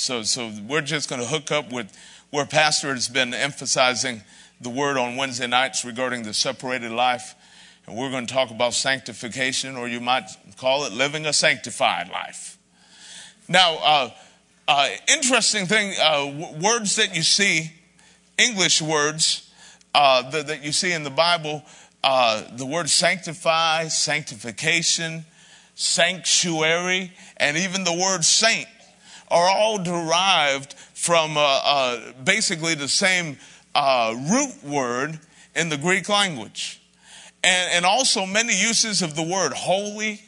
So we're just going to hook up with where Pastor has been emphasizing the word on Wednesday nights regarding the separated life. And we're going to talk about sanctification, or you might call it living a sanctified life. Now, interesting thing, words that you see, English words that you see in the Bible, the word sanctify, sanctification, sanctuary, and even the word saint are all derived from basically the same root word in the Greek language. And also many uses of the word holy,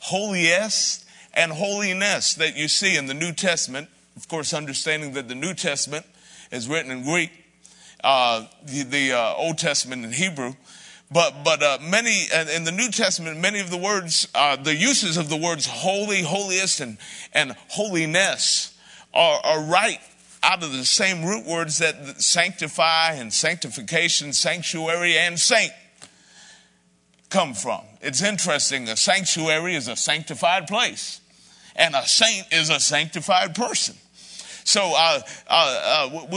holiest, and holiness that you see in the New Testament. Of course, understanding that the New Testament is written in Greek, the Old Testament in Hebrew. But many in the New Testament, many of the words, the uses of the words holy, holiest, and holiness are right out of the same root words that sanctify and sanctification, sanctuary, and saint come from. It's interesting. A sanctuary is a sanctified place, and a saint is a sanctified person. So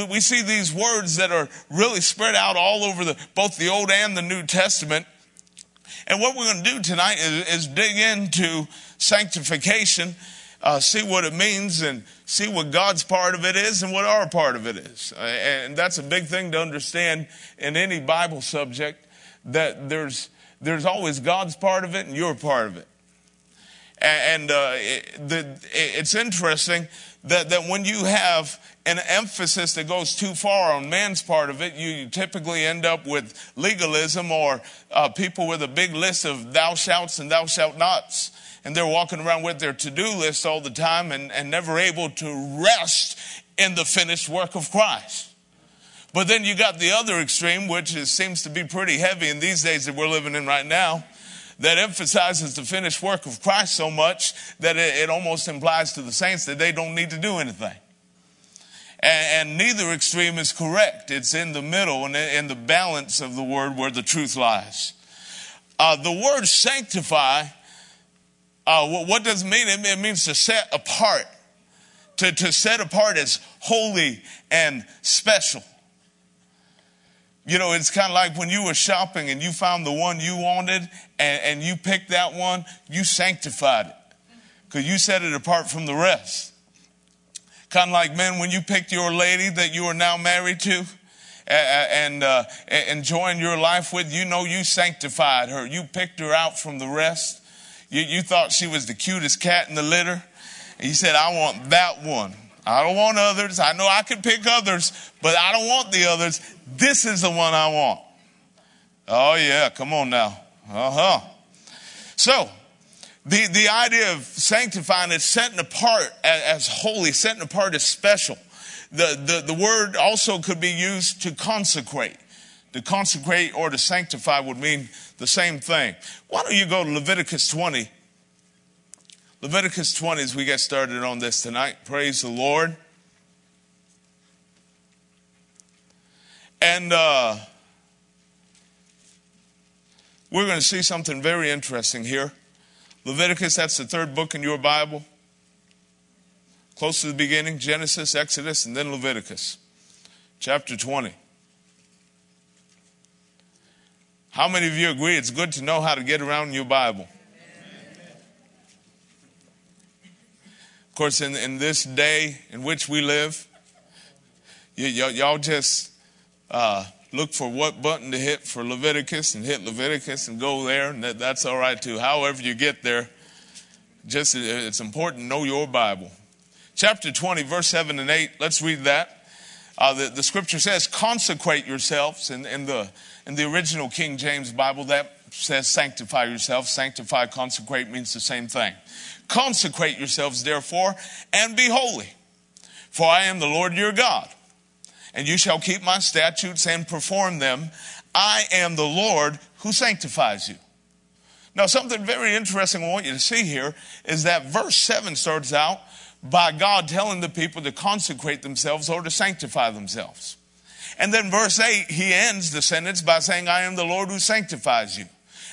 we see these words that are really spread out all over both the Old and the New Testament. And what we're going to do tonight is dig into sanctification, see what it means, and see what God's part of it is and what our part of it is. And that's a big thing to understand in any Bible subject, that there's always God's part of it and your part of it. And it's interesting that when you have an emphasis that goes too far on man's part of it, you typically end up with legalism or people with a big list of thou shalt and thou shalt nots. And they're walking around with their to-do list all the time and never able to rest in the finished work of Christ. But then you got the other extreme, which seems to be pretty heavy in these days that we're living in right now, that emphasizes the finished work of Christ so much that it almost implies to the saints that they don't need to do anything. And neither extreme is correct. It's in the middle and in the balance of the word where the truth lies. The word sanctify, what does it mean? It means to set apart, to set apart as holy and special. You know, it's kind of like when you were shopping and you found the one you wanted and you picked that one, you sanctified it because you set it apart from the rest. Kind of like men, when you picked your lady that you are now married to and enjoying your life with, you know, you sanctified her. You picked her out from the rest. You thought she was the cutest cat in the litter. And you said, I want that one. I don't want others. I know I could pick others, but I don't want the others. This is the one I want. Oh, yeah, come on now. Uh-huh. So the idea of sanctifying is setting apart as holy, setting apart as special. The word also could be used to consecrate. To consecrate or to sanctify would mean the same thing. Why don't you go to Leviticus 20? Leviticus 20 as we get started on this tonight. Praise the Lord. And we're going to see something very interesting here. Leviticus, that's the third book in your Bible. Close to the beginning, Genesis, Exodus, and then Leviticus. Chapter 20. How many of you agree it's good to know how to get around in your Bible? Of course, in this day in which we live, y'all just look for what button to hit for Leviticus and hit Leviticus and go there, and that's all right too. However you get there, just it's important to know your Bible. Chapter 20, verse 7 and 8, let's read that. The scripture says, consecrate yourselves. In the original King James Bible, that says sanctify yourself. Sanctify, consecrate means the same thing. Consecrate yourselves, therefore, and be holy, for I am the Lord your God, and you shall keep my statutes and perform them. I am the Lord who sanctifies you. Now, something very interesting I want you to see here is that verse 7 starts out by God telling the people to consecrate themselves or to sanctify themselves. And then verse 8, he ends the sentence by saying, I am the Lord who sanctifies you.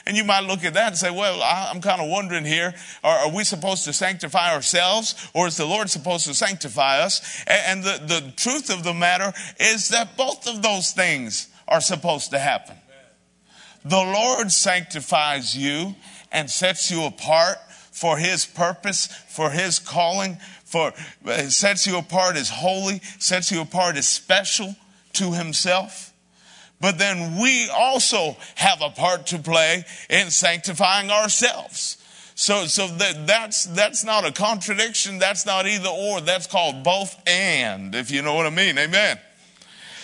And you might look at that and say, well, I'm kind of wondering here, are we supposed to sanctify ourselves, or is the Lord supposed to sanctify us? And the truth of the matter is that both of those things are supposed to happen. The Lord sanctifies you and sets you apart for his purpose, for his calling, for sets you apart as holy, sets you apart as special to himself. But then we also have a part to play in sanctifying ourselves. So that's not a contradiction. That's not either or. That's called both and, if you know what I mean. Amen.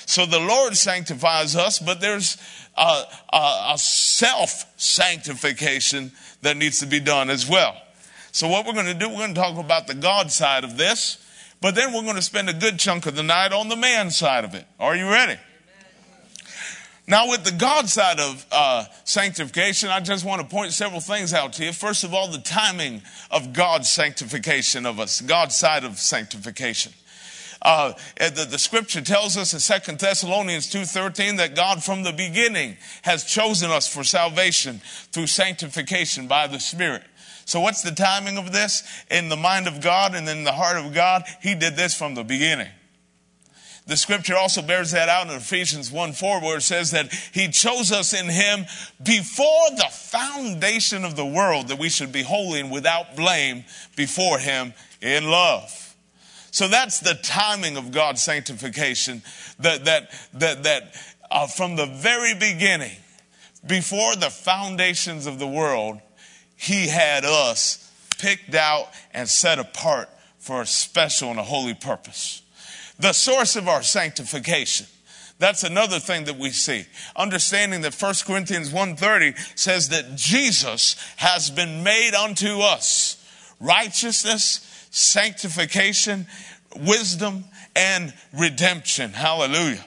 So the Lord sanctifies us, but there's a self-sanctification that needs to be done as well. So what we're going to do, we're going to talk about the God side of this, but then we're going to spend a good chunk of the night on the man side of it. Are you ready? Now, with the God side of sanctification, I just want to point several things out to you. First of all, the timing of God's sanctification of us, God's side of sanctification. The scripture tells us in 2 Thessalonians 2:13 that God from the beginning has chosen us for salvation through sanctification by the Spirit. So what's the timing of this? In the mind of God and in the heart of God, he did this from the beginning. The scripture also bears that out in Ephesians 1:4, where it says that he chose us in him before the foundation of the world, that we should be holy and without blame before him in love. So that's the timing of God's sanctification, that from the very beginning, before the foundations of the world, he had us picked out and set apart for a special and a holy purpose. The source of our sanctification. That's another thing that we see. Understanding that 1 Corinthians 1:30 says that Jesus has been made unto us righteousness, sanctification, wisdom, and redemption. Hallelujah.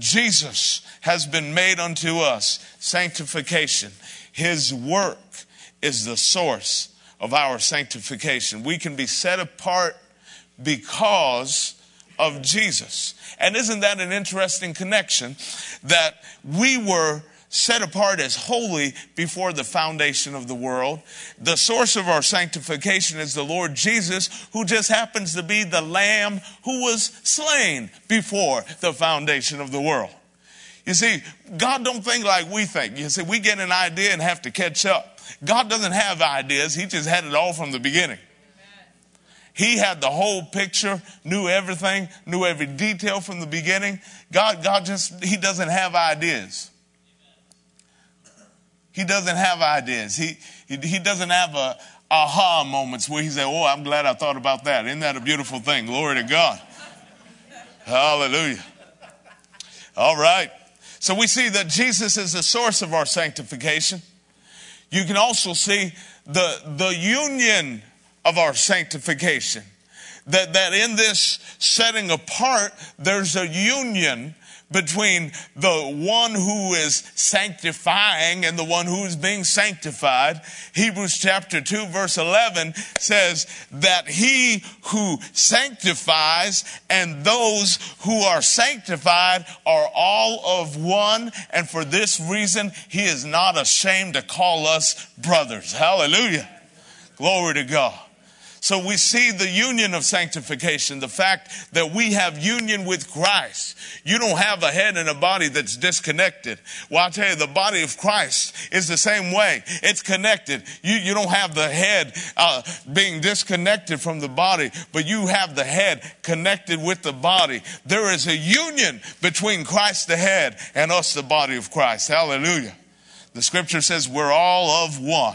Jesus has been made unto us sanctification. His work is the source of our sanctification. We can be set apart because of Jesus. And isn't that an interesting connection, that we were set apart as holy before the foundation of the world? The source of our sanctification is the Lord Jesus, who just happens to be the Lamb who was slain before the foundation of the world. You see, God don't think like we think. You see, we get an idea and have to catch up. God doesn't have ideas. He just had it all from the beginning. He had the whole picture, knew everything, knew every detail from the beginning. God just, he doesn't have ideas. He doesn't have ideas. He doesn't have aha moments where he said, oh, I'm glad I thought about that. Isn't that a beautiful thing? Glory to God. Hallelujah. All right. So we see that Jesus is the source of our sanctification. You can also see the union of our sanctification. That in this setting apart, there's a union between the one who is sanctifying and the one who is being sanctified. Hebrews chapter 2 verse 11 says that he who sanctifies and those who are sanctified are all of one. And for this reason, he is not ashamed to call us brothers. Hallelujah. Glory to God. So we see the union of sanctification, the fact that we have union with Christ. You don't have a head and a body that's disconnected. Well, I tell you, the body of Christ is the same way. It's connected. You don't have the head being disconnected from the body, but you have the head connected with the body. There is a union between Christ the head and us, the body of Christ. Hallelujah. The scripture says we're all of one.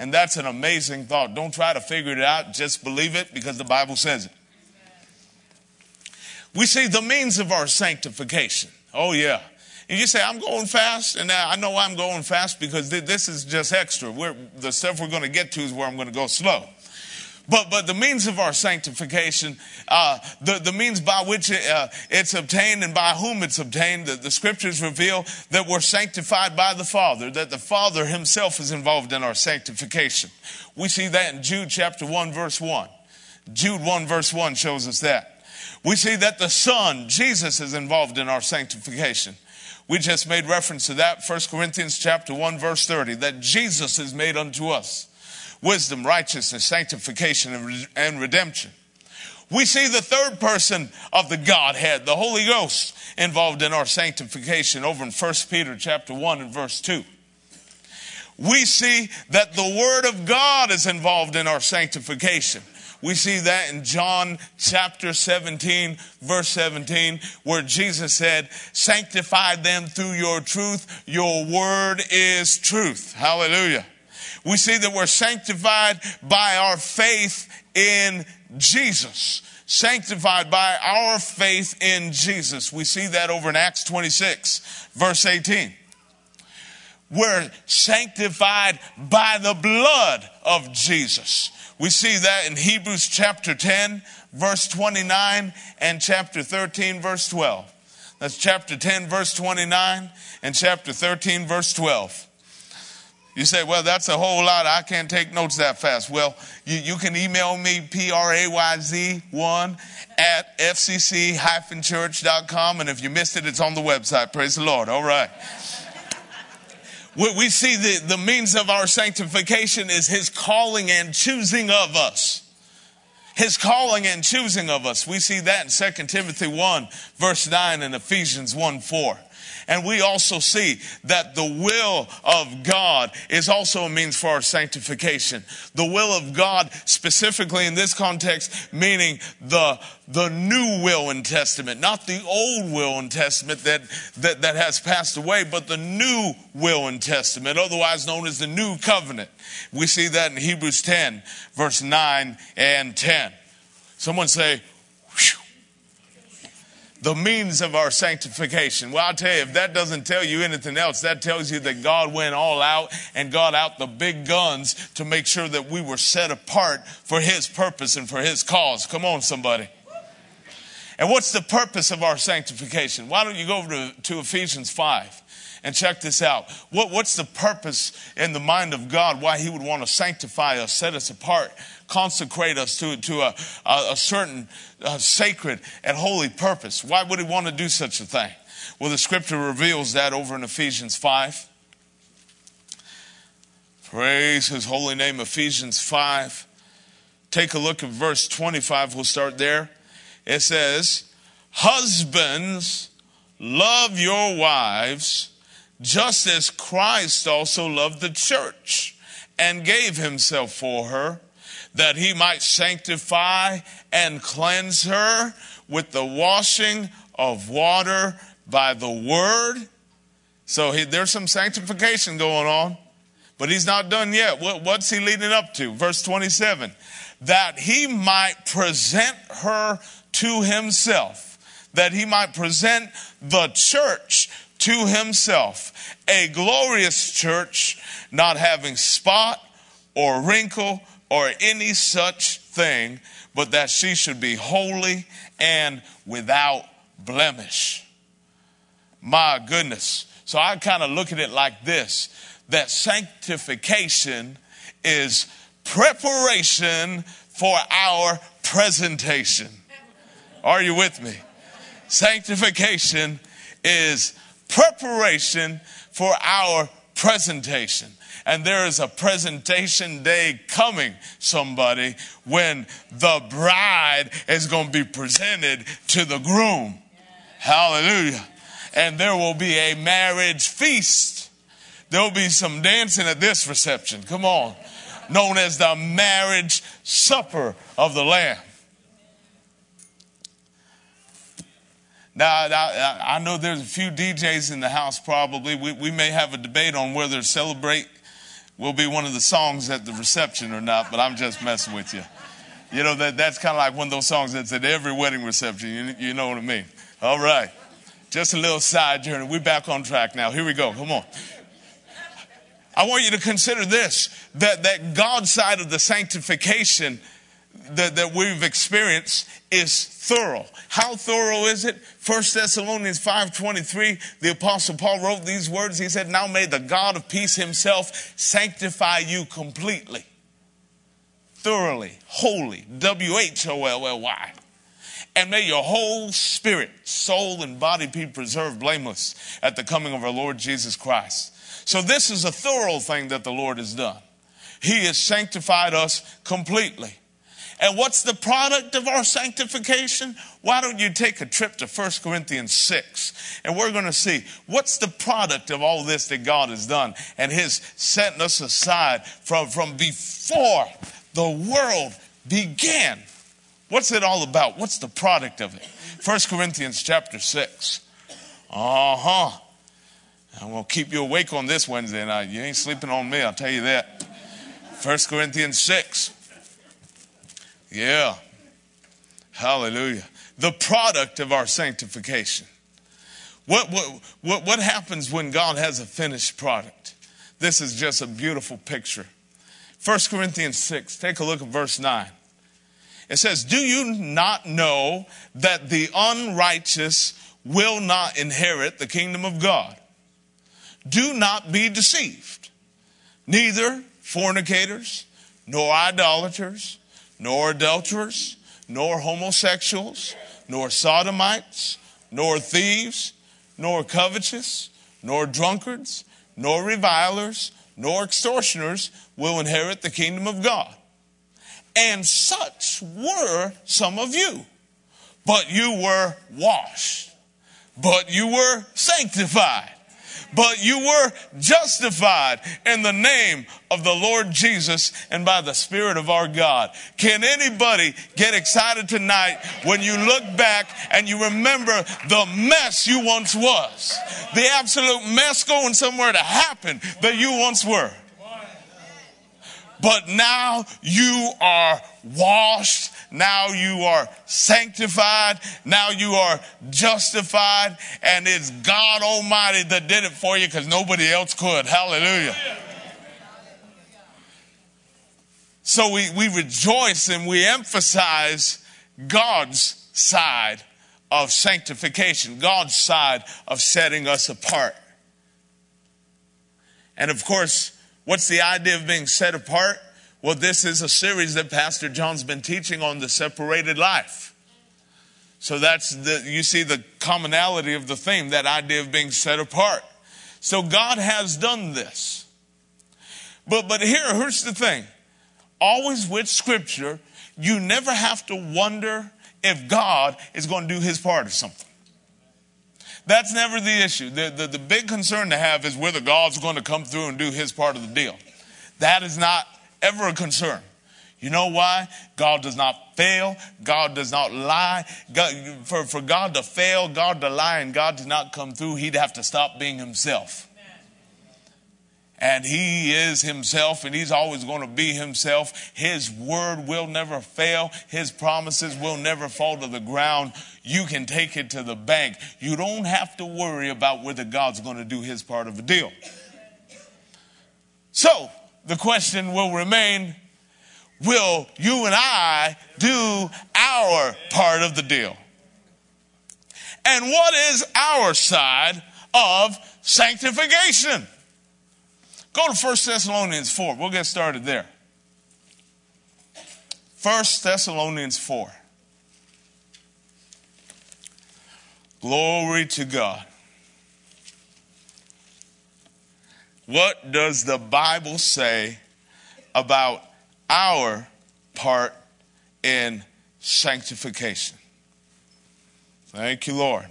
And that's an amazing thought. Don't try to figure it out. Just believe it, because the Bible says it. We see the means of our sanctification. Oh, yeah. And you say, I'm going fast. And I know I'm going fast because this is just extra. The stuff we're going to get to is where I'm going to go slow. But the means of our sanctification, the means by which it's obtained and by whom it's obtained, the scriptures reveal that we're sanctified by the Father, that the Father himself is involved in our sanctification. We see that in Jude chapter 1 verse 1. Jude 1 verse 1 shows us that. We see that the Son, Jesus, is involved in our sanctification. We just made reference to that, 1 Corinthians chapter 1, verse 30, that Jesus is made unto us wisdom, righteousness, sanctification, and redemption. We see the third person of the Godhead, the Holy Ghost, involved in our sanctification over in 1 Peter chapter 1 and verse 2. We see that the Word of God is involved in our sanctification. We see that in John chapter 17, verse 17, where Jesus said, "Sanctify them through your truth. Your word is truth." Hallelujah. We see that we're sanctified by our faith in Jesus. Sanctified by our faith in Jesus. We see that over in Acts 26, verse 18. We're sanctified by the blood of Jesus. We see that in Hebrews chapter 10, verse 29, and chapter 13, verse 12. That's chapter 10, verse 29, and chapter 13, verse 12. You say, "Well, that's a whole lot. I can't take notes that fast." Well, you can email me, prayz1@fcc-church.com. And if you missed it, it's on the website. Praise the Lord. All right. We see the means of our sanctification is His calling and choosing of us. His calling and choosing of us. We see that in 2 Timothy 1, verse 9, and Ephesians 1, 4. And we also see that the will of God is also a means for our sanctification. The will of God, specifically in this context, meaning the new will in Testament, not the old will in Testament that has passed away, but the new will in Testament, otherwise known as the new covenant. We see that in Hebrews 10, verse 9 and 10. Someone say, "Whew." The means of our sanctification. Well, I'll tell you, if that doesn't tell you anything else, that tells you that God went all out and got out the big guns to make sure that we were set apart for His purpose and for His cause. Come on, somebody. And what's the purpose of our sanctification? Why don't you go over to Ephesians 5 and check this out. What's the purpose in the mind of God why He would want to sanctify us, set us apart, consecrate us to a certain sacred and holy purpose? Why would He want to do such a thing? Well, the scripture reveals that over in Ephesians 5. Praise His holy name, Ephesians 5. Take a look at verse 25. We'll start there. It says, "Husbands, love your wives, just as Christ also loved the church and gave Himself for her, that He might sanctify and cleanse her with the washing of water by the word." So there's some sanctification going on, but He's not done yet. What's He leading up to? Verse 27, "That He might present her to Himself," that He might present the church to Himself, "a glorious church, not having spot or wrinkle or any such thing, but that she should be holy and without blemish." My goodness. So I kind of look at it like this, that sanctification is preparation for our presentation. Are you with me? Sanctification is preparation for our presentation. And there is a presentation day coming, somebody, when the bride is going to be presented to the groom. Hallelujah. And there will be a marriage feast. There will be some dancing at this reception. Come on. Known as the marriage supper of the Lamb. Now, I know there's a few DJs in the house probably. We may have a debate on whether "Celebrate" will be one of the songs at the reception or not, but I'm just messing with you. You know, that's kind of like one of those songs that's at every wedding reception. You know what I mean? All right. Just a little side journey. We're back on track now. Here we go. Come on. I want you to consider this, that God's side of the sanctification that we've experienced is thorough. How thorough is it? 1 Thessalonians 5:23, the Apostle Paul wrote these words. He said, "Now may the God of peace Himself sanctify you completely, thoroughly, wholly, WHOLLY, And may your whole spirit, soul, and body be preserved blameless at the coming of our Lord Jesus Christ. So this is a thorough thing that the Lord has done. He has sanctified us completely. And what's the product of our sanctification? Why don't you take a trip to 1 Corinthians 6, and we're going to see what's the product of all this that God has done and his setting us aside from before the world began. What's it all about? What's the product of it? 1 Corinthians chapter 6. I'm going to keep you awake on this Wednesday night. You ain't sleeping on me, I'll tell you that. 1 Corinthians 6. Yeah. Hallelujah. The product of our sanctification. What happens when God has a finished product? This is just a beautiful picture. 1 Corinthians 6. Take a look at verse 9. It says, "Do you not know that the unrighteous will not inherit the kingdom of God? Do not be deceived. Neither fornicators, nor idolaters, nor adulterers, nor homosexuals, nor sodomites, nor thieves, nor covetous, nor drunkards, nor revilers, nor extortioners will inherit the kingdom of God. And such were some of you, but you were washed, but you were sanctified, but you were justified in the name of the Lord Jesus and by the Spirit of our God." Can anybody get excited tonight when you look back and you remember the mess you once was? The absolute mess going somewhere to happen that you once were. But now you are washed, now you are sanctified, now you are justified, and it's God Almighty that did it for you because nobody else could. Hallelujah. So we rejoice and we emphasize God's side of sanctification, God's side of setting us apart. And of course, what's the idea of being set apart? Well, this is a series that Pastor John's been teaching on, the separated life. So you see the commonality of the theme, that idea of being set apart. So God has done this. But here's the thing. Always with Scripture, you never have to wonder if God is going to do his part of something. That's never the issue. The big concern to have is whether God's going to come through and do his part of the deal. That is not ever a concern. You know why? God does not fail. God does not lie. God, for God to fail, God to lie, and God to not come through, he'd have to stop being himself. And he is himself, and he's always going to be himself. His word will never fail. His promises will never fall to the ground. You can take it to the bank. You don't have to worry about whether God's going to do his part of the deal. So the question will remain, will you and I do our part of the deal? And what is our side of sanctification? Go to 1 Thessalonians 4. We'll get started there. 1 Thessalonians 4. Glory to God. What does the Bible say about our part in sanctification? Thank you, Lord.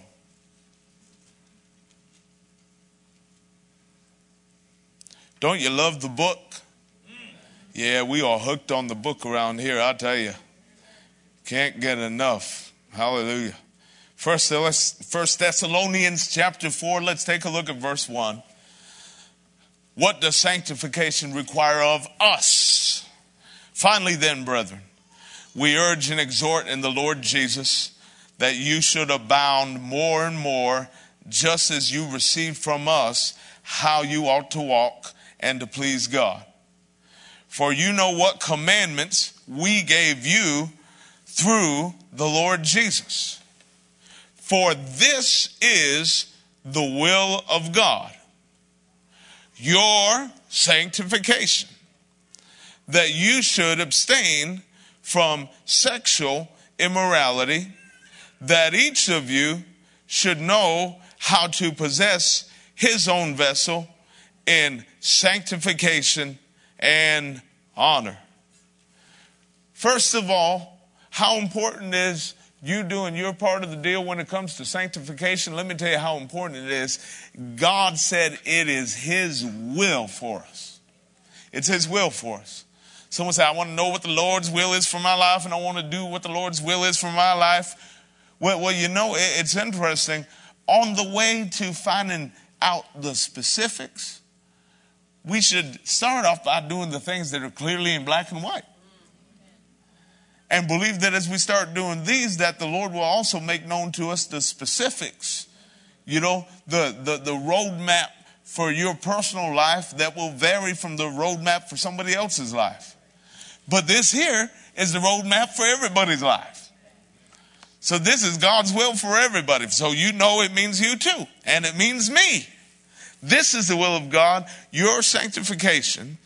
Don't you love the book? Yeah, we are hooked on the book around here, I tell you. Can't get enough. Hallelujah. First Thessalonians chapter 4, let's take a look at verse 1. What does sanctification require of us? "Finally then, brethren, we urge and exhort in the Lord Jesus that you should abound more and more, just as you received from us how you ought to walk and to please God. For you know what commandments we gave you through the Lord Jesus. For this is the will of God, your sanctification, that you should abstain from sexual immorality, that each of you should know how to possess his own vessel in sanctification and honor. First of all, how important is you doing your part of the deal when it comes to sanctification? Let me tell you how important it is. God said it is his will for us. It's his will for us. Someone said, I want to know what the Lord's will is for my life, and I want to do what the Lord's will is for my life. Well, you know, it's interesting. On the way to finding out the specifics, we should start off by doing the things that are clearly in black and white. And believe that as we start doing these, that the Lord will also make known to us the specifics. You know, the roadmap for your personal life that will vary from the roadmap for somebody else's life. But this here is the roadmap for everybody's life. So this is God's will for everybody. So you know it means you too. And it means me. This is the will of God, your sanctification,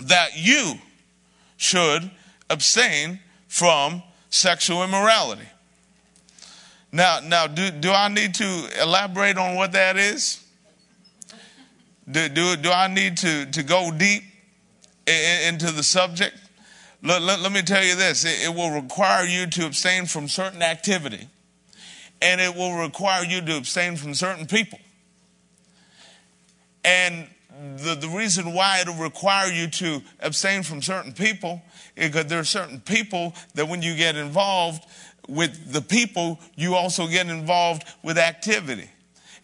that you should abstain from sexual immorality. Now, do I need to elaborate on what that is? Do I need to go deep into the subject? Let me tell you this. It will require you to abstain from certain activity, and it will require you to abstain from certain people. And the reason why it'll require you to abstain from certain people is because there are certain people that when you get involved with the people, you also get involved with activity.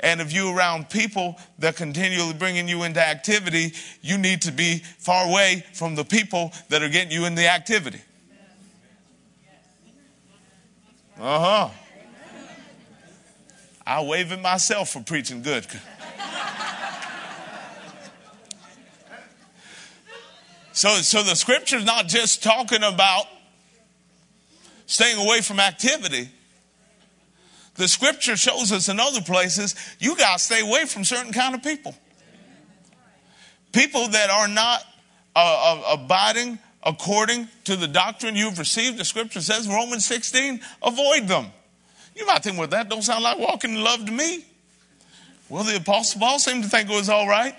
And if you're around people that continually bringing you into activity, you need to be far away from the people that are getting you in the activity. Uh-huh. I wave at myself for preaching good. So the scripture's not just talking about staying away from activity. The scripture shows us in other places, you got to stay away from certain kind of people. People that are not abiding according to the doctrine you've received. The scripture says, Romans 16, avoid them. You might think, well, that don't sound like walking in love to me. Well, the Apostle Paul seemed to think it was all right.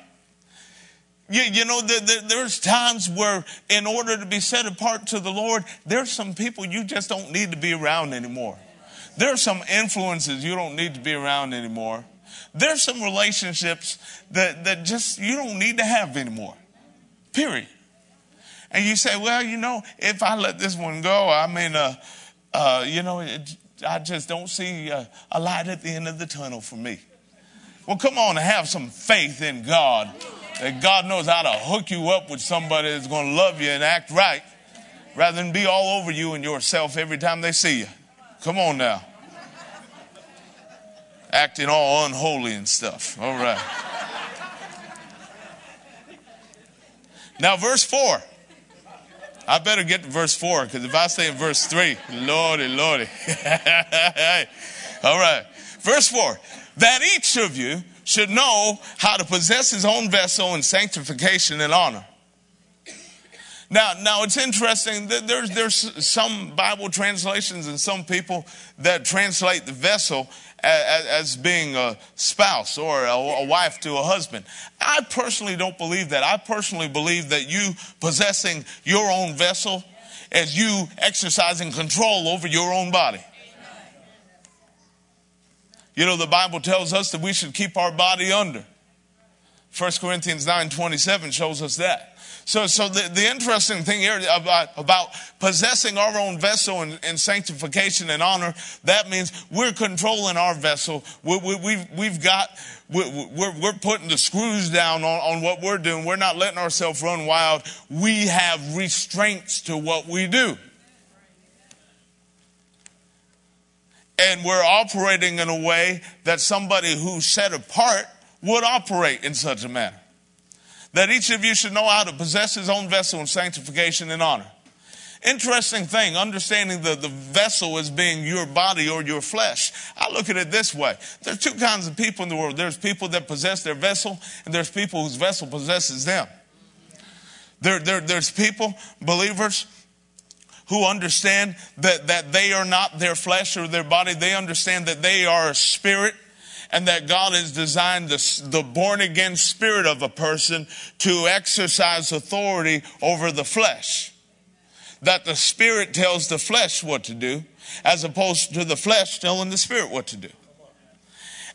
You know, there's times where in order to be set apart to the Lord, there's some people you just don't need to be around anymore. There are some influences you don't need to be around anymore. There's some relationships that just you don't need to have anymore. Period. And you say, well, you know, if I let this one go, I mean, you know, I just don't see a light at the end of the tunnel for me. Well, come on, have some faith in God that God knows how to hook you up with somebody that's going to love you and act right rather than be all over you and yourself every time they see you. Come on now. Acting all unholy and stuff. All right. Now, verse 4. I better get to verse 4 because if I say in verse 3, Lordy, Lordy. All right. Verse 4. That each of you should know how to possess his own vessel in sanctification and honor. Now it's interesting that there's some Bible translations and some people that translate the vessel as being a spouse or a wife to a husband. I personally don't believe that. I personally believe that you possessing your own vessel is you exercising control over your own body. You know, the Bible tells us that we should keep our body under. 1 Corinthians 9:27 shows us that. So the interesting thing here about possessing our own vessel in sanctification and honor, that means we're controlling our vessel. We're putting the screws down on what we're doing. We're not letting ourselves run wild. We have restraints to what we do. And we're operating in a way that somebody who's set apart would operate in such a manner. That each of you should know how to possess his own vessel in sanctification and honor. Interesting thing, understanding the vessel as being your body or your flesh. I look at it this way. There's two kinds of people in the world. There's people that possess their vessel, and there's people whose vessel possesses them. There's people, believers, who understand that they are not their flesh or their body. They understand that they are a spirit, and that God has designed the born-again spirit of a person to exercise authority over the flesh. That the spirit tells the flesh what to do, as opposed to the flesh telling the spirit what to do.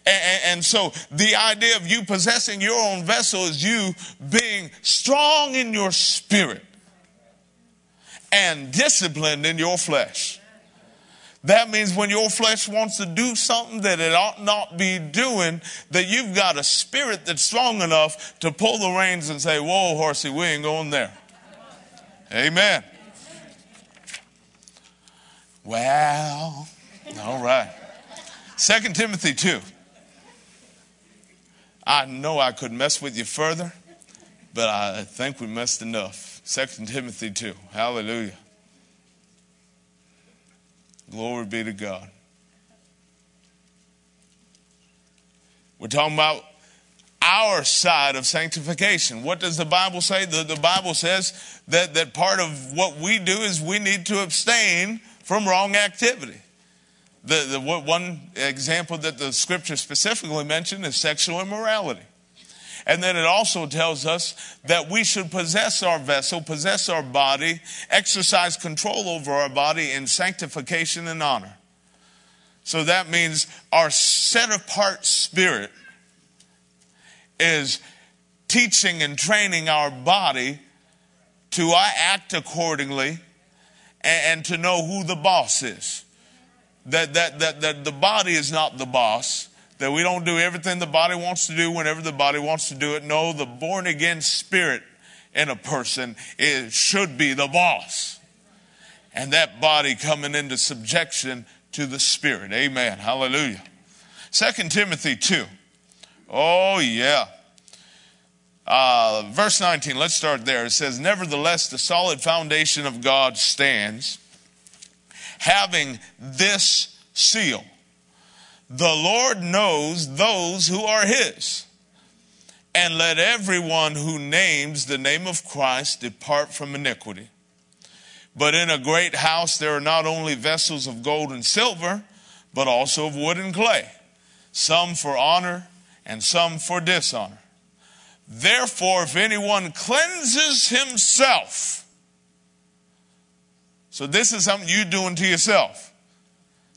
And so the idea of you possessing your own vessel is you being strong in your spirit and disciplined in your flesh. That means when your flesh wants to do something that it ought not be doing, that you've got a spirit that's strong enough to pull the reins and say, whoa, horsey, we ain't going there. Amen. Well, all right. 2 Timothy 2. I know I could mess with you further, but I think we messed enough. 2 Timothy 2. Hallelujah. Glory be to God. We're talking about our side of sanctification. What does the Bible say? The Bible says that part of what we do is we need to abstain from wrong activity. The one example that the scripture specifically mentioned is sexual immorality. And then it also tells us that we should possess our vessel, possess our body, exercise control over our body in sanctification and honor. So that means our set-apart spirit is teaching and training our body to act accordingly and to know who the boss is. That the body is not the boss. That we don't do everything the body wants to do whenever the body wants to do it. No, the born-again spirit in a person should be the boss. And that body coming into subjection to the spirit. Amen. Hallelujah. 2 Timothy 2. Oh, yeah. Verse 19, let's start there. It says, nevertheless, the solid foundation of God stands, having this seal. The Lord knows those who are his. And let everyone who names the name of Christ depart from iniquity. But in a great house there are not only vessels of gold and silver, but also of wood and clay, some for honor and some for dishonor. Therefore, if anyone cleanses himself. So this is something you're doing to yourself.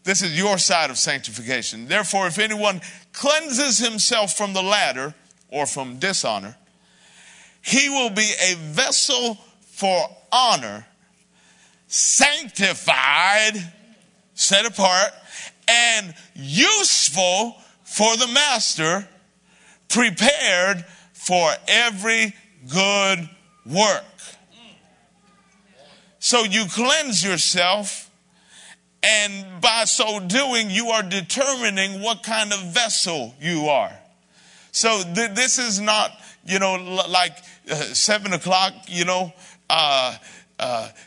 This is your side of sanctification. Therefore, if anyone cleanses himself from the latter or from dishonor, he will be a vessel for honor, sanctified, set apart, and useful for the master, prepared for every good work. So you cleanse yourself. And by so doing, you are determining what kind of vessel you are. So this is not, like 7 o'clock,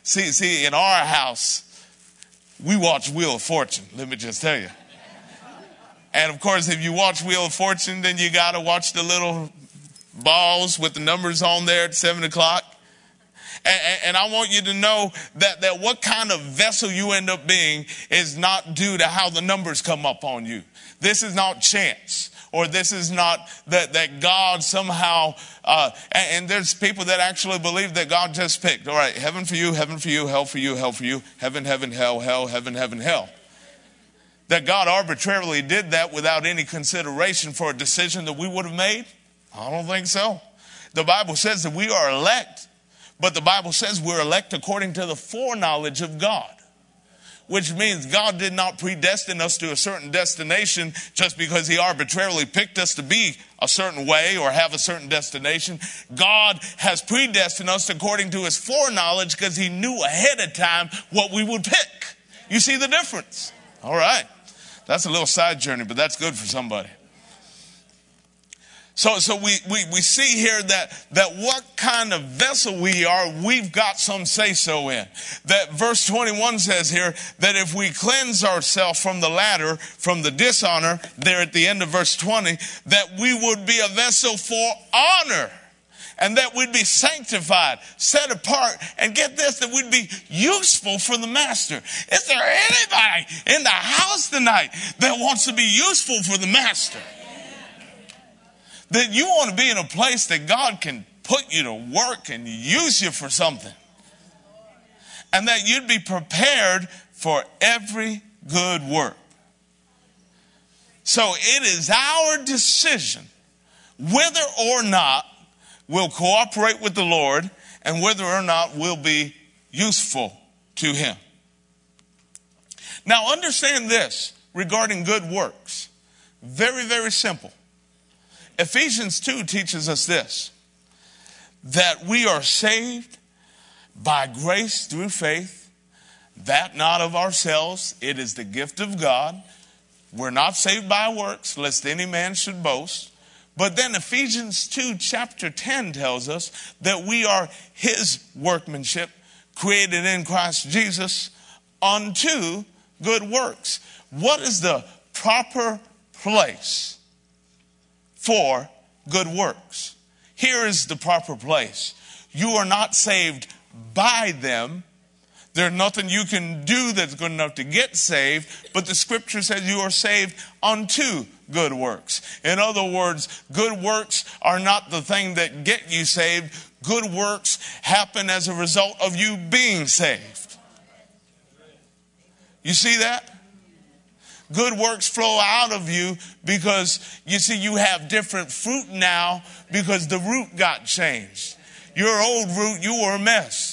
see, in our house, we watch Wheel of Fortune, let me just tell you. And of course, if you watch Wheel of Fortune, then you got to watch the little balls with the numbers on there at 7 o'clock. And I want you to know that what kind of vessel you end up being is not due to how the numbers come up on you. This is not chance, or this is not that God somehow, and there's people that actually believe that God just picked. All right, heaven for you, hell for you, hell for you, heaven, heaven, hell, hell, heaven, hell. That God arbitrarily did that without any consideration for a decision that we would have made? I don't think so. The Bible says that we are elect. But the Bible says we're elect according to the foreknowledge of God, which means God did not predestine us to a certain destination just because he arbitrarily picked us to be a certain way or have a certain destination. God has predestined us according to his foreknowledge because he knew ahead of time what we would pick. You see the difference? All right. That's a little side journey, but that's good for somebody. So we see here that what kind of vessel we are, we've got some say-so in. That verse 21 says here that if we cleanse ourselves from the latter, from the dishonor, there at the end of verse 20, that we would be a vessel for honor. and that we'd be sanctified, set apart, and get this, that we'd be useful for the master. Is there anybody in the house tonight that wants to be useful for the master? That you want to be in a place that God can put you to work and use you for something. And that you'd be prepared for every good work. So it is our decision whether or not we'll cooperate with the Lord and whether or not we'll be useful to Him. Now understand this regarding good works. Very, very simple. Ephesians 2 teaches us this, that we are saved by grace through faith, that not of ourselves, it is the gift of God. We're not saved by works, lest any man should boast. But then Ephesians 2 chapter 10 tells us that we are His workmanship, created in Christ Jesus unto good works. What is the proper place for good works? Here is the proper place. You are not saved by them. There's nothing you can do that's good enough to get saved, but the scripture says you are saved unto good works. In other words, good works are not the thing that get you saved. Good works happen as a result of you being saved. You see that? Good works flow out of you because, you see, you have different fruit now because the root got changed. Your old root, you were a mess.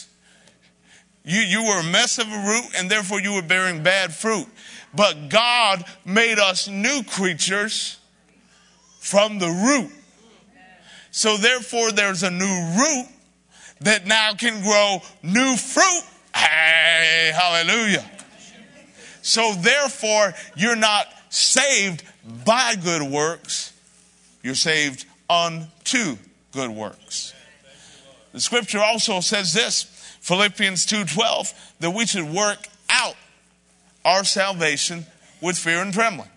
You were a mess of a root, and therefore you were bearing bad fruit. But God made us new creatures from the root. So therefore there's a new root that now can grow new fruit. Hey, hallelujah. So therefore you're not saved by good works. You're saved unto good works. The scripture also says this, Philippians 2:12, that we should work out our salvation with fear and trembling.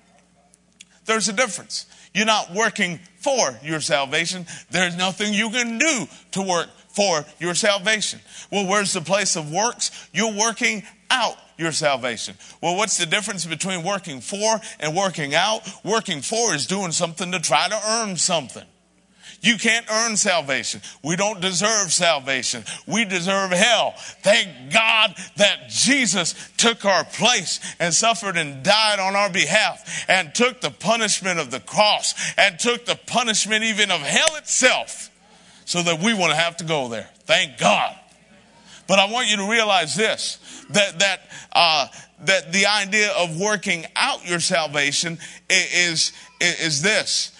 There's a difference. You're not working for your salvation. There's nothing you can do to work for your salvation. Well, where's the place of works? You're working out your salvation. Well, what's the difference between working for and working out? Working for is doing something to try to earn something. You can't earn salvation. We don't deserve salvation. We deserve hell. Thank God that Jesus took our place and suffered and died on our behalf and took the punishment of the cross and took the punishment even of hell itself so that we wouldn't have to go there. Thank God. But I want you to realize this, that the idea of working out your salvation is this.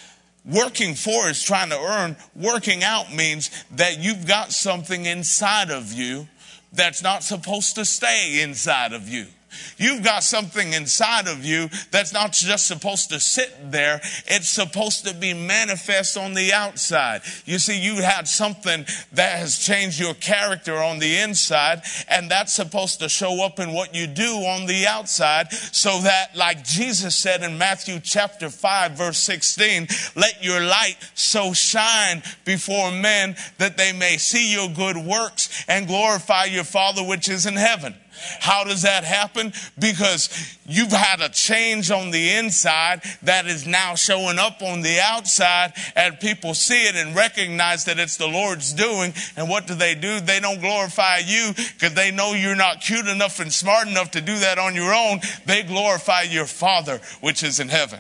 Working for is trying to earn. Working out means that you've got something inside of you that's not supposed to stay inside of you. You've got something inside of you that's not just supposed to sit there. It's supposed to be manifest on the outside. You see, you had something that has changed your character on the inside, and that's supposed to show up in what you do on the outside so that, like Jesus said in Matthew chapter 5, verse 16, let your light so shine before men that they may see your good works and glorify your Father which is in heaven. How does that happen? Because you've had a change on the inside that is now showing up on the outside, and people see it and recognize that it's the Lord's doing. And what do? They don't glorify you because they know you're not cute enough and smart enough to do that on your own. They glorify your Father, which is in heaven.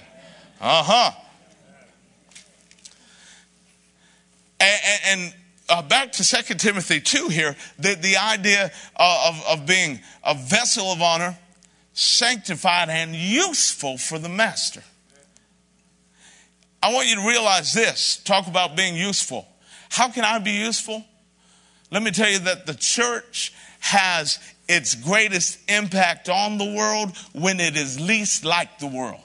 Back to 2 Timothy 2 here, the idea of being a vessel of honor, sanctified and useful for the master. I want you to realize this. Talk about being useful. How can I be useful? Let me tell you that the church has its greatest impact on the world when it is least like the world.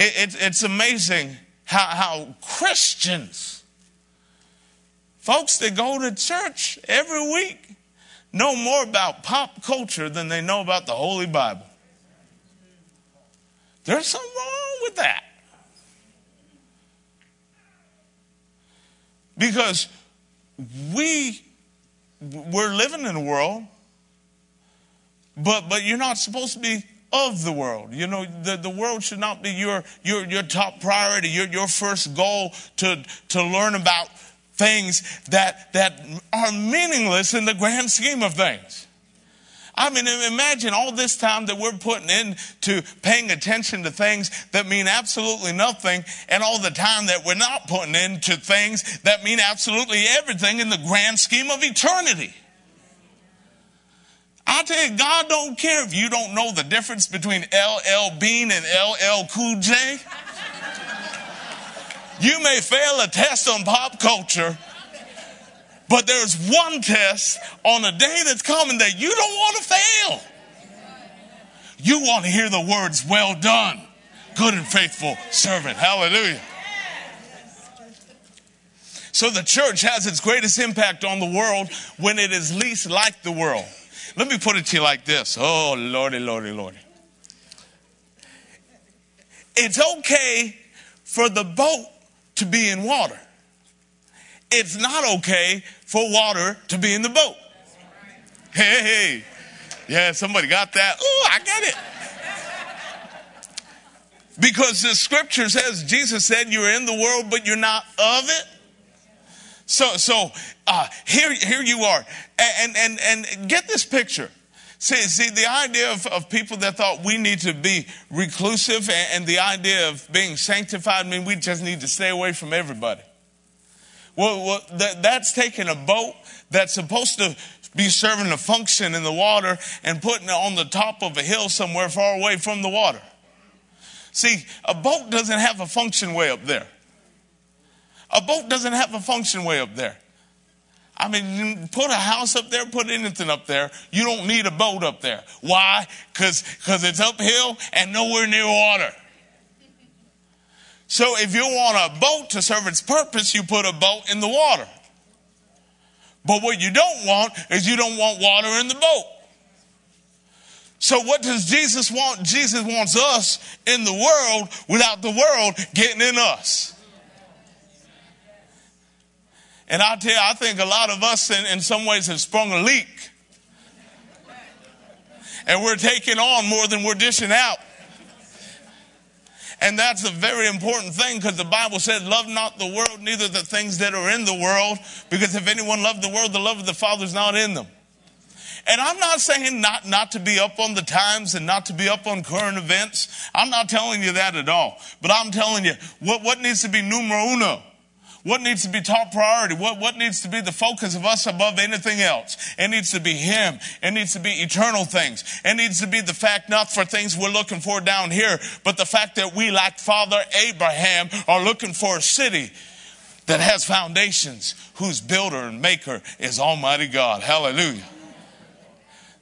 It's amazing how Christians, folks that go to church every week, know more about pop culture than they know about the Holy Bible. There's something wrong with that. Because we're living in the world, but you're not supposed to be of the world. You know, the world should not be your top priority, your first goal to learn about things that are meaningless in the grand scheme of things. I mean, imagine all this time that we're putting into paying attention to things that mean absolutely nothing, and all the time that we're not putting into things that mean absolutely everything in the grand scheme of eternity. I tell you, God don't care if you don't know the difference between LL Bean and LL Cool J. You may fail a test on pop culture, but there's one test on a day that's coming that you don't want to fail. You want to hear the words, "Well done, good and faithful servant." Hallelujah. So the church has its greatest impact on the world when it is least like the world. Let me put it to you like this. Oh, Lordy, Lordy, Lordy. It's okay for the boat to be in water. It's not okay for water to be in the boat. Hey, yeah, somebody got that. Ooh, I get it. Because the scripture says, Jesus said, "You're in the world, but you're not of it." So here you are, and get this picture. See the idea of people that thought we need to be reclusive, and the idea of being sanctified mean we just need to stay away from everybody. Well, that's taking a boat that's supposed to be serving a function in the water and putting it on the top of a hill somewhere far away from the water. See, a boat doesn't have a function way up there. A boat doesn't have a function way up there. I mean, put a house up there, put anything up there. You don't need a boat up there. Why? Because it's uphill and nowhere near water. So if you want a boat to serve its purpose, you put a boat in the water. But what you don't want is you don't want water in the boat. So what does Jesus want? Jesus wants us in the world without the world getting in us. And I tell you, I think a lot of us in some ways have sprung a leak. And we're taking on more than we're dishing out. And that's a very important thing, because the Bible said, "Love not the world, neither the things that are in the world, because if anyone loved the world, the love of the Father is not in them." And I'm not saying not to be up on the times and not to be up on current events. I'm not telling you that at all. But I'm telling you what needs to be numero uno. What needs to be top priority? What needs to be the focus of us above anything else? It needs to be Him. It needs to be eternal things. It needs to be the fact, not for things we're looking for down here, but the fact that we, like Father Abraham, are looking for a city that has foundations, whose builder and maker is Almighty God. Hallelujah.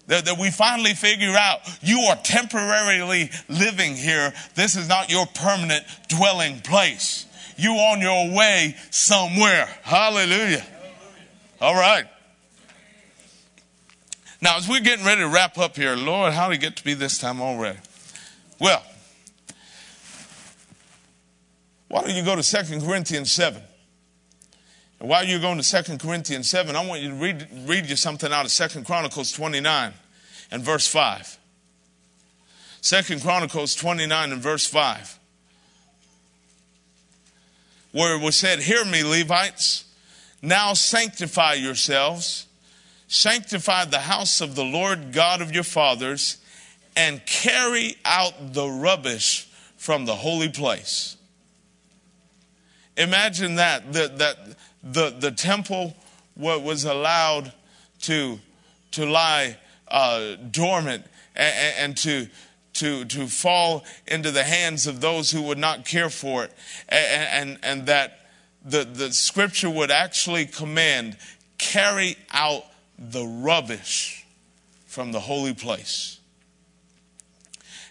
That we finally figure out, you are temporarily living here. This is not your permanent dwelling place. You on your way somewhere. Hallelujah. All right. Now, as we're getting ready to wrap up here, Lord, how did it get to be this time already? Well, why don't you go to 2 Corinthians 7? And while you're going to 2 Corinthians 7, I want you to read you something out of 2 Chronicles 29 and verse 5. 2 Chronicles 29 and verse 5. Where it was said, "Hear me, Levites, now sanctify yourselves, sanctify the house of the Lord God of your fathers, and carry out the rubbish from the holy place." Imagine that the temple was allowed to lie dormant and to fall into the hands of those who would not care for it, and that the scripture would actually command, carry out the rubbish from the holy place.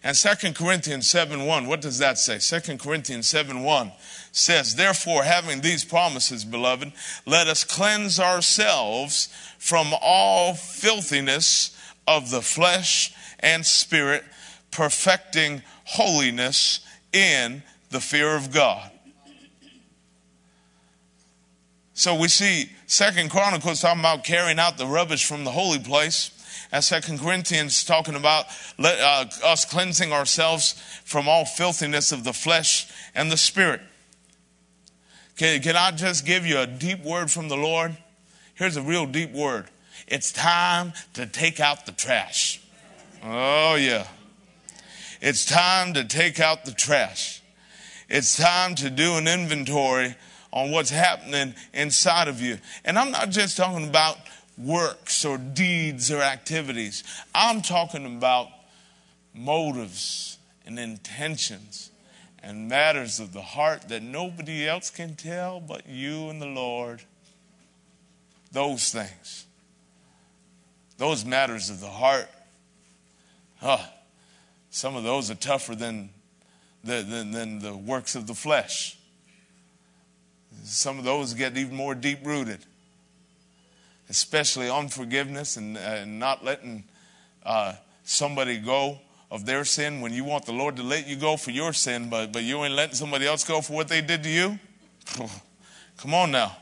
And 2 Corinthians 7:1, what does that say? 2 Corinthians 7:1 says, "Therefore, having these promises, beloved, let us cleanse ourselves from all filthiness of the flesh and spirit, perfecting holiness in the fear of God. So we see 2 Chronicles talking about carrying out the rubbish from the holy place. And 2 Corinthians talking about us cleansing ourselves from all filthiness of the flesh and the spirit. Can I just give you a deep word from the Lord? Here's a real deep word. It's time to take out the trash. Oh, yeah. It's time to take out the trash. It's time to do an inventory on what's happening inside of you. And I'm not just talking about works or deeds or activities. I'm talking about motives and intentions and matters of the heart that nobody else can tell but you and the Lord. Those things. Those matters of the heart. Some of those are tougher than the works of the flesh. Some of those get even more deep-rooted, especially unforgiveness and not letting somebody go of their sin when you want the Lord to let you go for your sin, but you ain't letting somebody else go for what they did to you. Come on now.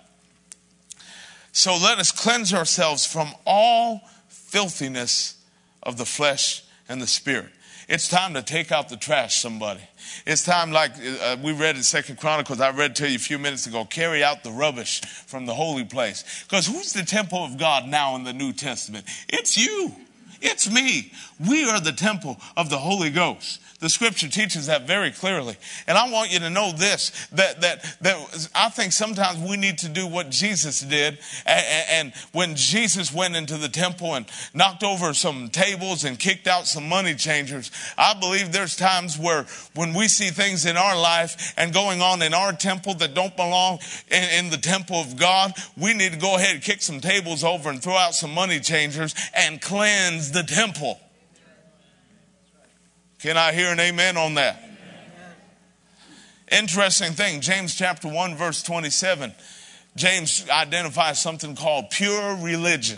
So let us cleanse ourselves from all filthiness of the flesh and the spirit. It's time to take out the trash, somebody. It's time, like we read in 2 Chronicles, I read to you a few minutes ago, carry out the rubbish from the holy place. Because who's the temple of God now in the New Testament? It's you. It's me. We are the temple of the Holy Ghost. The scripture teaches that very clearly. And I want you to know this, that I think sometimes we need to do what Jesus did. And when Jesus went into the temple and knocked over some tables and kicked out some money changers, I believe there's times where when we see things in our life and going on in our temple that don't belong in the temple of God, we need to go ahead and kick some tables over and throw out some money changers and cleanse the temple. Can I hear an amen on that? Amen. Interesting thing. James chapter 1 verse 27. James identifies something called pure religion.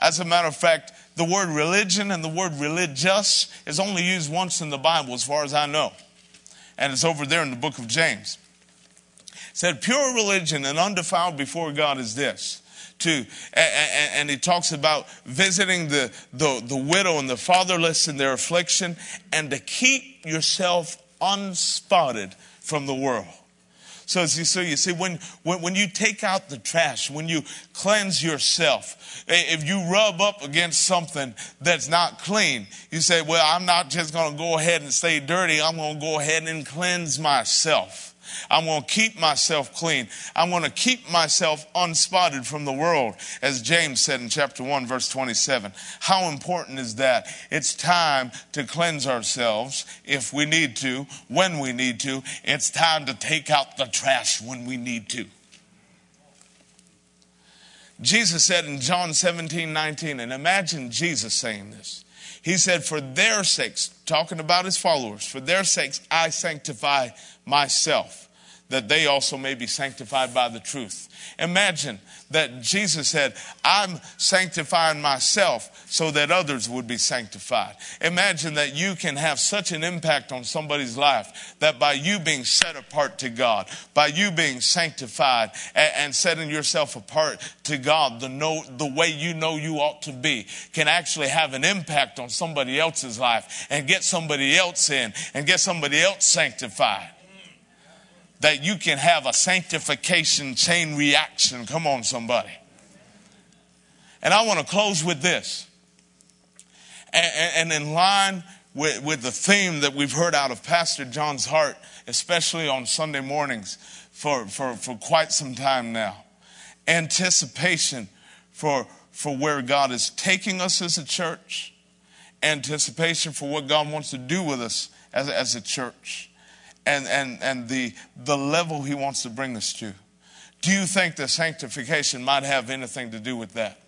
As a matter of fact, the word religion and the word religious is only used once in the Bible as far as I know. And it's over there in the book of James. It said pure religion and undefiled before God is this. And he talks about visiting the widow and the fatherless in their affliction and to keep yourself unspotted from the world. So you see, when you take out the trash, when you cleanse yourself, if you rub up against something that's not clean, you say, well, I'm not just going to go ahead and stay dirty. I'm going to go ahead and cleanse myself. I'm going to keep myself clean. I'm going to keep myself unspotted from the world, as James said in chapter 1, verse 27. How important is that? It's time to cleanse ourselves if we need to, when we need to. It's time to take out the trash when we need to. Jesus said in John 17:19, and imagine Jesus saying this. He said, for their sakes, talking about his followers, for their sakes, I sanctify myself, that they also may be sanctified by the truth. Imagine that Jesus said, I'm sanctifying myself so that others would be sanctified. Imagine that you can have such an impact on somebody's life that by you being set apart to God, by you being sanctified and setting yourself apart to God, the way you know you ought to be, can actually have an impact on somebody else's life and get somebody else in and get somebody else sanctified. That you can have a sanctification chain reaction. Come on, somebody. And I want to close with this. And in line with the theme that we've heard out of Pastor John's heart, especially on Sunday mornings for quite some time now, anticipation for where God is taking us as a church, anticipation for what God wants to do with us as a church. And the level he wants to bring us to. Do you think that sanctification might have anything to do with that?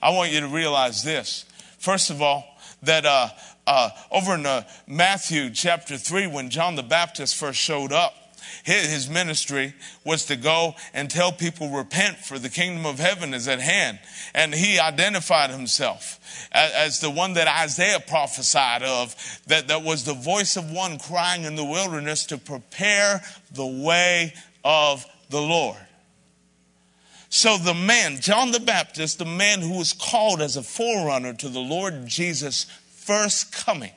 I want you to realize this. First of all, that over in Matthew chapter 3, when John the Baptist first showed up, His ministry was to go and tell people, repent, for the kingdom of heaven is at hand. And he identified himself as the one that Isaiah prophesied of, that was the voice of one crying in the wilderness to prepare the way of the Lord. So the man, John the Baptist, the man who was called as a forerunner to the Lord Jesus' first coming.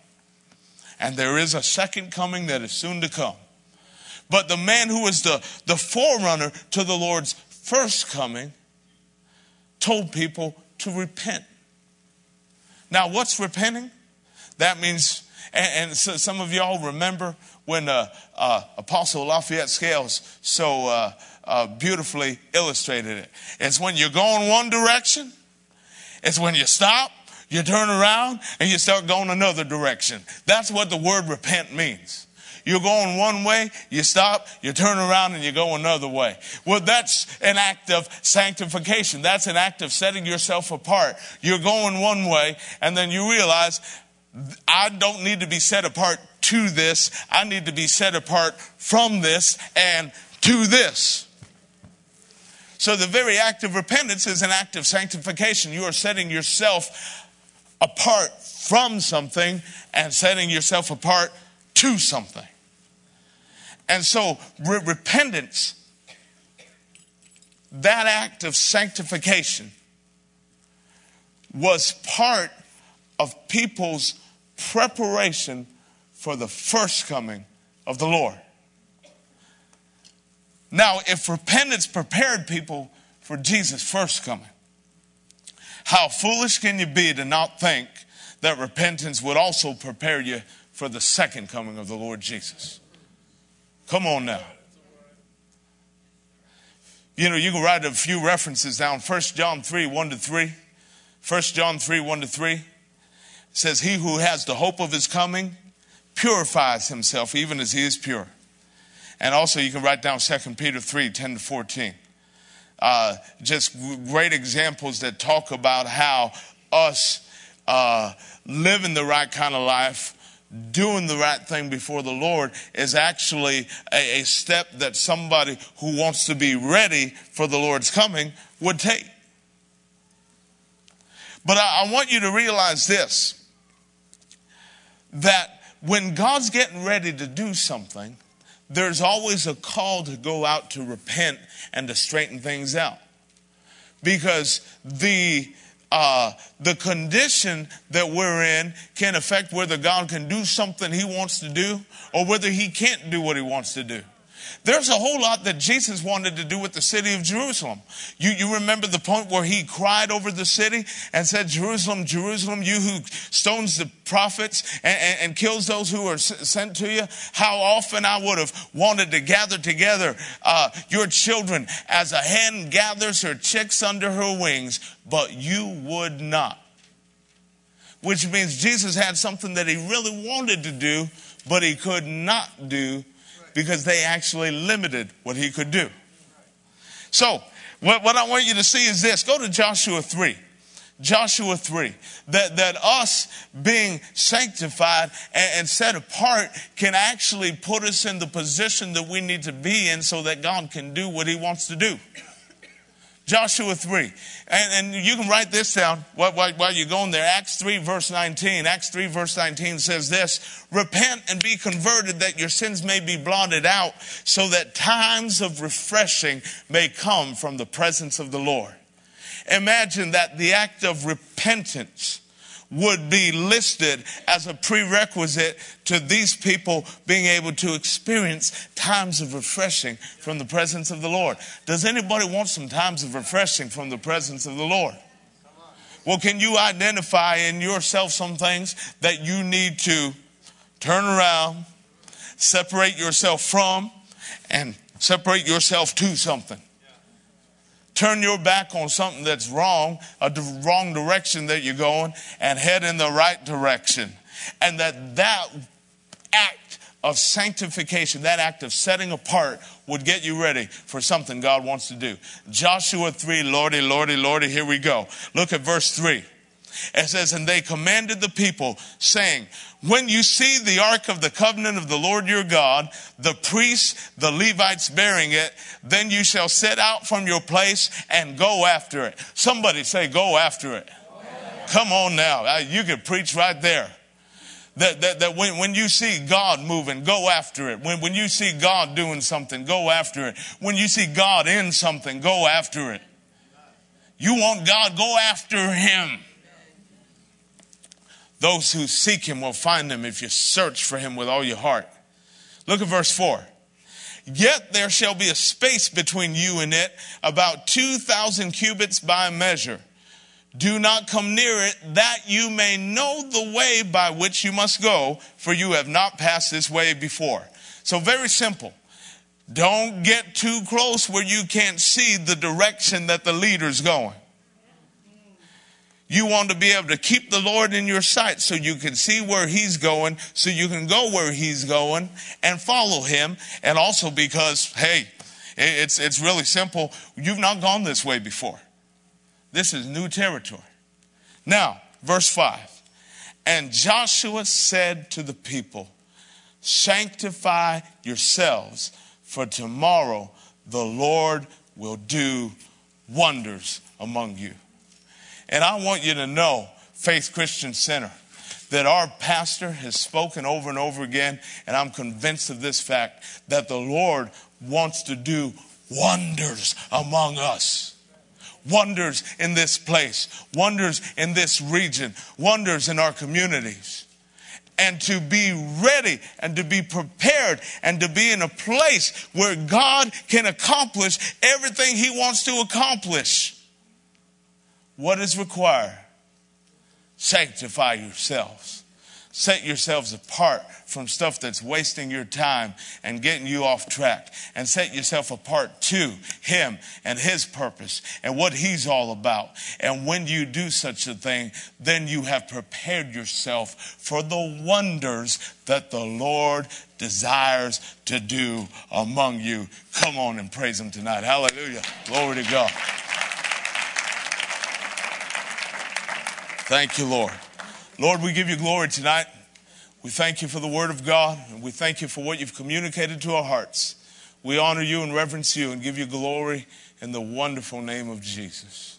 And there is a second coming that is soon to come. But the man who was the forerunner to the Lord's first coming told people to repent. Now, what's repenting? That means, and so some of y'all remember when Apostle Lafayette Scales beautifully illustrated it. It's when you're going one direction. It's when you stop, you turn around, and you start going another direction. That's what the word repent means. You're going one way, you stop, you turn around, and you go another way. Well, that's an act of sanctification. That's an act of setting yourself apart. You're going one way, and then you realize, I don't need to be set apart to this. I need to be set apart from this and to this. So the very act of repentance is an act of sanctification. You are setting yourself apart from something and setting yourself apart to something. And so repentance, that act of sanctification, was part of people's preparation for the first coming of the Lord. Now, if repentance prepared people for Jesus' first coming, how foolish can you be to not think that repentance would also prepare you for the second coming of the Lord Jesus? Come on now. You know, you can write a few references down. 1 John 3:1-3 says, he who has the hope of his coming purifies himself even as he is pure. And also you can write down 2 Peter 3:10-14. Just great examples that talk about how us living the right kind of life, doing the right thing before the Lord, is actually a step that somebody who wants to be ready for the Lord's coming would take. But I want you to realize this, that when God's getting ready to do something, there's always a call to go out to repent and to straighten things out. Because the condition that we're in can affect whether God can do something he wants to do or whether he can't do what he wants to do. There's a whole lot that Jesus wanted to do with the city of Jerusalem. You remember the point where he cried over the city and said, Jerusalem, Jerusalem, you who stones the prophets and kills those who are sent to you, how often I would have wanted to gather together your children as a hen gathers her chicks under her wings, but you would not. Which means Jesus had something that he really wanted to do, but he could not do, because they actually limited what he could do. So what I want you to see is this. Go to Joshua 3. Joshua 3. That us being sanctified and set apart can actually put us in the position that we need to be in so that God can do what he wants to do. Joshua 3. And you can write this down while you're going there. Acts 3 verse 19. Acts 3 verse 19 says this. Repent and be converted that your sins may be blotted out, so that times of refreshing may come from the presence of the Lord. Imagine that the act of repentance would be listed as a prerequisite to these people being able to experience times of refreshing from the presence of the Lord. Does anybody want some times of refreshing from the presence of the Lord? Well, can you identify in yourself some things that you need to turn around, separate yourself from, and separate yourself to something? Turn your back on something that's wrong, a wrong direction that you're going, and head in the right direction. And that act of sanctification, that act of setting apart, would get you ready for something God wants to do. Joshua 3, Lordy, Lordy, Lordy, here we go. Look at verse 3. It says, and they commanded the people, saying, when you see the ark of the covenant of the Lord your God, the priests, the Levites bearing it, then you shall set out from your place and go after it. Somebody say, go after it. Come on now. You could preach right there. That when you see God moving, go after it. When you see God doing something, go after it. When you see God in something, go after it. You want God, go after him. Those who seek him will find him if you search for him with all your heart. Look at verse 4. Yet there shall be a space between you and it, about 2,000 cubits by measure. Do not come near it, that you may know the way by which you must go, for you have not passed this way before. So very simple. Don't get too close where you can't see the direction that the leader's going. You want to be able to keep the Lord in your sight so you can see where he's going, so you can go where he's going and follow him. And also because, hey, it's really simple. You've not gone this way before. This is new territory. Now, verse 5. And Joshua said to the people, sanctify yourselves, for tomorrow the Lord will do wonders among you. And I want you to know, Faith Christian Center, that our pastor has spoken over and over again, and I'm convinced of this fact, that the Lord wants to do wonders among us. Wonders in this place, wonders in this region, wonders in our communities. And to be ready and to be prepared and to be in a place where God can accomplish everything he wants to accomplish. What is required? Sanctify yourselves. Set yourselves apart from stuff that's wasting your time and getting you off track. And set yourself apart to him and his purpose and what he's all about. And when you do such a thing, then you have prepared yourself for the wonders that the Lord desires to do among you. Come on and praise him tonight. Hallelujah. Glory to God. Thank you, Lord. Lord, we give you glory tonight. We thank you for the word of God, and we thank you for what you've communicated to our hearts. We honor you and reverence you and give you glory in the wonderful name of Jesus.